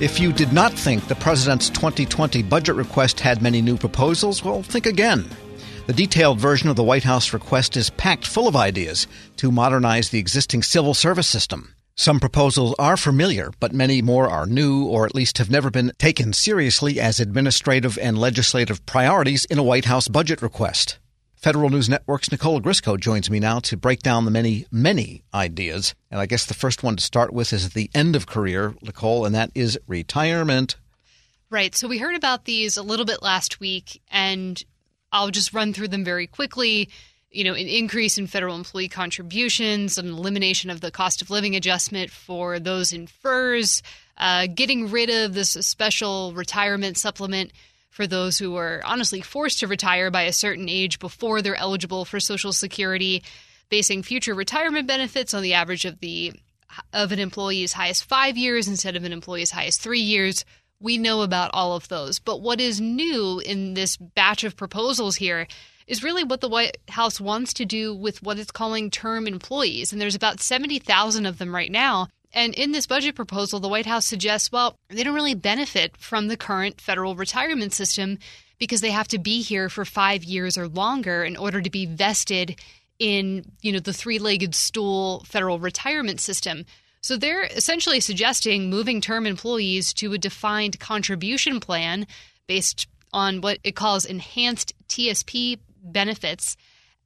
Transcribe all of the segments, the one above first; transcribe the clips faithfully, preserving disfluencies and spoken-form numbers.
If you did not think the President's twenty twenty budget request had many new proposals, well, think again. The detailed version of the White House request is packed full of ideas to modernize the existing civil service system. Some proposals are familiar, but many more are new or at least have never been taken seriously as administrative and legislative priorities in a White House budget request. Federal News Network's Nicole Ogrysko joins me now to break down the many, many ideas. And I guess the first one to start with is at the end of career, Nicole, and that is retirement. Right. So we heard about these a little bit last week, and I'll just run through them very quickly. You know, an increase in federal employee contributions, an elimination of the cost of living adjustment for those in FERS, uh, getting rid of this special retirement supplement for those who are honestly forced to retire by a certain age before they're eligible for Social Security, basing future retirement benefits on the average of the of an employee's highest five years instead of an employee's highest three years. We know about all of those. But what is new in this batch of proposals here is really what the White House wants to do with what it's calling term employees. And there's about seventy thousand of them right now. And in this budget proposal, the White House suggests, well, they don't really benefit from the current federal retirement system because they have to be here for five years or longer in order to be vested in, you know, the three-legged stool federal retirement system. So they're essentially suggesting moving term employees to a defined contribution plan based on what it calls enhanced T S P benefits.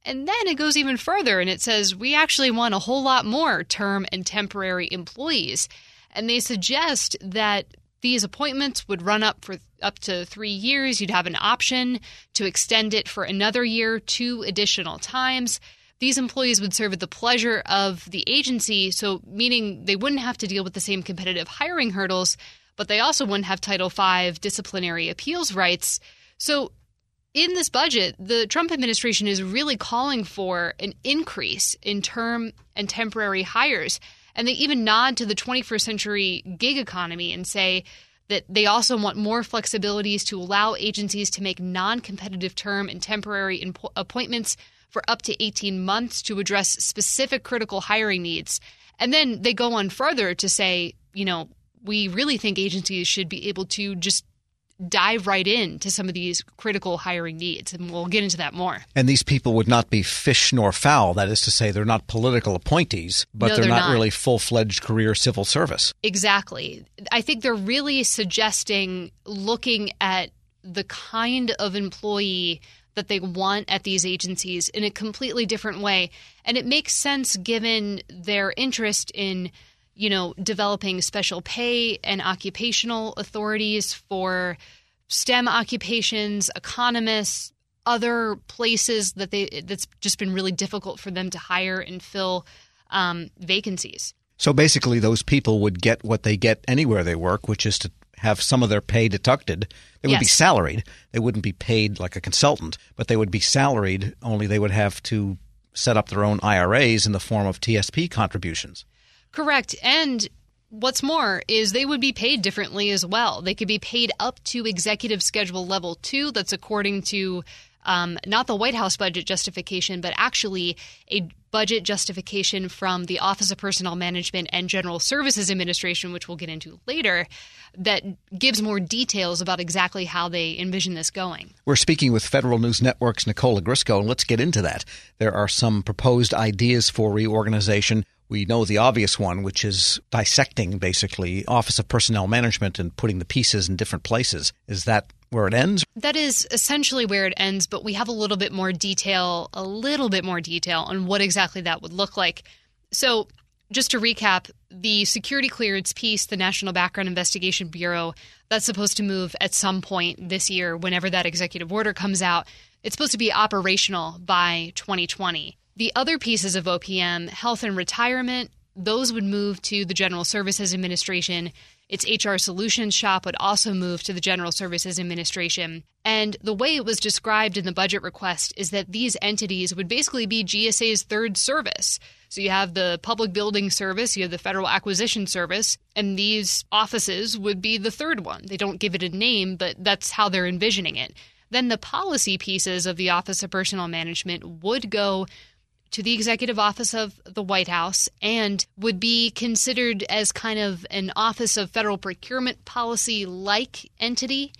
And then it goes even further and it says we actually want a whole lot more term and temporary employees. And they suggest that these appointments would run up for up to three years. You'd have an option to extend it for another year, two additional times. These employees would serve at the pleasure of the agency, so meaning they wouldn't have to deal with the same competitive hiring hurdles, but they also wouldn't have Title five disciplinary appeals rights. So in this budget, the Trump administration is really calling for an increase in term and temporary hires. And they even nod to the twenty-first century gig economy and say that they also want more flexibilities to allow agencies to make non-competitive term and temporary impo- appointments for up to eighteen months to address specific critical hiring needs. And then they go on further to say, you know, we really think agencies should be able to just dive right into some of these critical hiring needs, and we'll get into that more. And these people would not be fish nor fowl. That is to say, they're not political appointees, but no, they're, they're not, not really full-fledged career civil service. Exactly. I think they're really suggesting looking at the kind of employee that they want at these agencies in a completely different way. And it makes sense given their interest in, you know, developing special pay and occupational authorities for STEM occupations, economists, other places that they that's just been really difficult for them to hire and fill um, vacancies. So basically those people would get what they get anywhere they work, which is to have some of their pay deducted. They would yes. be salaried. They wouldn't be paid like a consultant, but they would be salaried, only they would have to set up their own I R As in the form of T S P contributions. Correct. And what's more is they would be paid differently as well. They could be paid up to executive schedule level two. That's according to um, not the White House budget justification, but actually a budget justification from the Office of Personnel Management and General Services Administration, which we'll get into later, that gives more details about exactly how they envision this going. We're speaking with Federal News Network's Nicole Ogrysko, and let's get into that. There are some proposed ideas for reorganization. We know the obvious one, which is dissecting, basically, Office of Personnel Management and putting the pieces in different places. Is that where it ends? That is essentially where it ends, but we have a little bit more detail, a little bit more detail on what exactly that would look like. So just to recap, the security clearance piece, the National Background Investigation Bureau, that's supposed to move at some point this year, whenever that executive order comes out. It's supposed to be operational by twenty twenty. The other pieces of O P M, health and retirement, those would move to the General Services Administration. Its H R Solutions shop would also move to the General Services Administration. And the way it was described in the budget request is that these entities would basically be G S A's third service. So you have the Public Buildings Service, you have the Federal Acquisition Service, and these offices would be the third one. They don't give it a name, but that's how they're envisioning it. Then the policy pieces of the Office of Personnel Management would go to the executive office of the White House and would be considered as kind of an Office of Federal Procurement Policy-like entity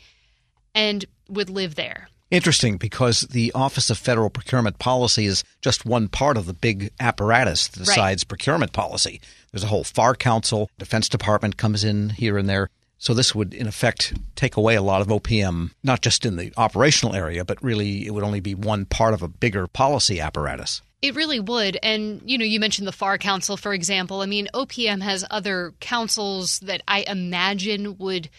and would live there. Interesting, because the Office of Federal Procurement Policy is just one part of the big apparatus that decides right. procurement policy. There's a whole F A R Council. Defense Department comes in here and there. So this would, in effect, take away a lot of O P M, not just in the operational area, but really it would only be one part of a bigger policy apparatus. It really would. And, you know, you mentioned the F A R Council, for example. I mean, O P M has other councils that I imagine would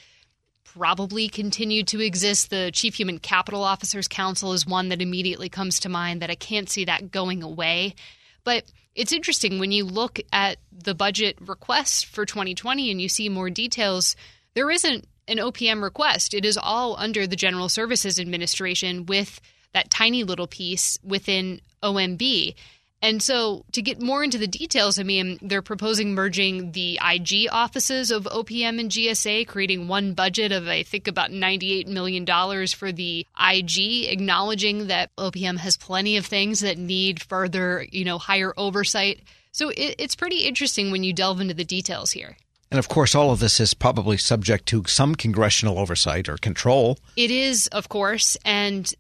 probably continue to exist. The Chief Human Capital Officers Council is one that immediately comes to mind, that I can't see that going away. But it's interesting when you look at the budget request for twenty twenty and you see more details, there isn't an O P M request. It is all under the General Services Administration with that tiny little piece within O M B. And so to get more into the details, I mean, they're proposing merging the I G offices of O P M and G S A, creating one budget of, I think, about ninety-eight million dollars for the I G, acknowledging that O P M has plenty of things that need further, you know, higher oversight. So it, it's pretty interesting when you delve into the details here. And, of course, all of this is probably subject to some congressional oversight or control. It is, of course, and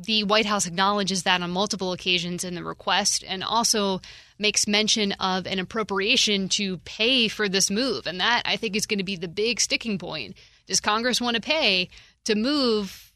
the White House acknowledges that on multiple occasions in the request and also makes mention of an appropriation to pay for this move. And that, I think, is going to be the big sticking point. Does Congress want to pay to move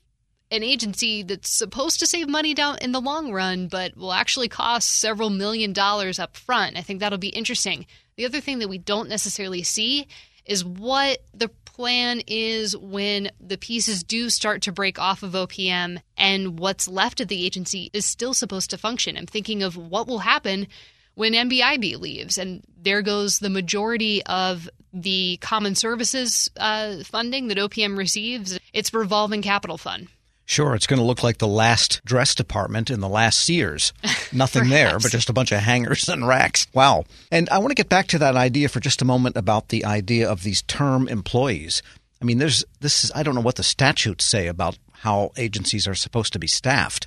an agency that's supposed to save money down in the long run but will actually cost several million dollars up front? I think that'll be interesting. The other thing that we don't necessarily see is what the plan is when the pieces do start to break off of O P M and what's left of the agency is still supposed to function. I'm thinking of what will happen when M B I B leaves, and there goes the majority of the common services uh, funding that O P M receives. It's revolving capital fund. Sure, it's going to look like the last dress department in the last Sears. Nothing there, but just a bunch of hangers and racks. Wow. And I want to get back to that idea for just a moment about the idea of these term employees. I mean, there's this is I don't know what the statutes say about how agencies are supposed to be staffed,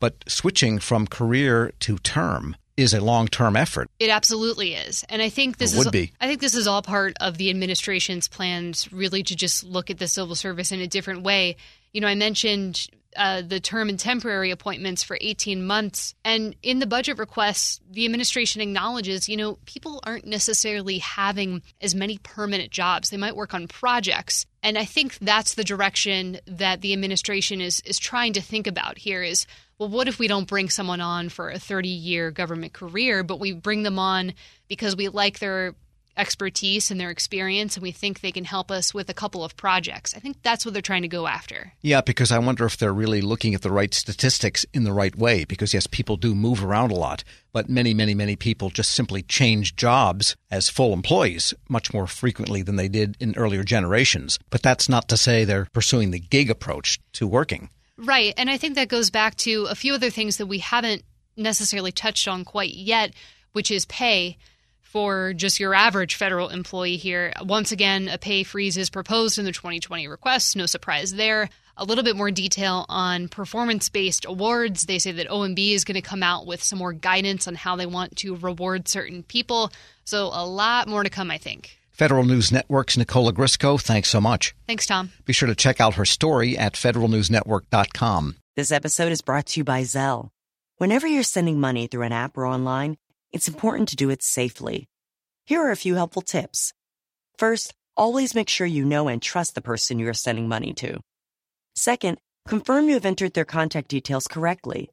but switching from career to term is a long-term effort. It absolutely is. And I think this is be. I think this is all part of the administration's plans really to just look at the civil service in a different way. You know, I mentioned uh, the term and temporary appointments for eighteen months. And in the budget request, the administration acknowledges, you know, people aren't necessarily having as many permanent jobs. They might work on projects. And I think that's the direction that the administration is is trying to think about here is, well, what if we don't bring someone on for a thirty-year government career, but we bring them on because we like their expertise and their experience, and we think they can help us with a couple of projects. I think that's what they're trying to go after. Yeah, because I wonder if they're really looking at the right statistics in the right way, because yes, people do move around a lot, but many, many, many people just simply change jobs as full employees much more frequently than they did in earlier generations. But that's not to say they're pursuing the gig approach to working. Right, and I think that goes back to a few other things that we haven't necessarily touched on quite yet, which is pay. For just your average federal employee here, once again, a pay freeze is proposed in the twenty twenty request. No surprise there. A little bit more detail on performance-based awards. They say that O M B is going to come out with some more guidance on how they want to reward certain people. So a lot more to come, I think. Federal News Network's Nicole Ogrysko, thanks so much. Thanks, Tom. Be sure to check out her story at federal news network dot com. This episode is brought to you by Zelle. Whenever you're sending money through an app or online, it's important to do it safely. Here are a few helpful tips. First, always make sure you know and trust the person you are sending money to. Second, confirm you have entered their contact details correctly.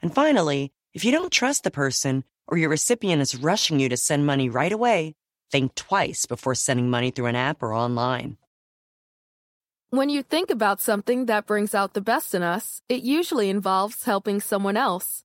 And finally, if you don't trust the person or your recipient is rushing you to send money right away, think twice before sending money through an app or online. When you think about something that brings out the best in us, it usually involves helping someone else.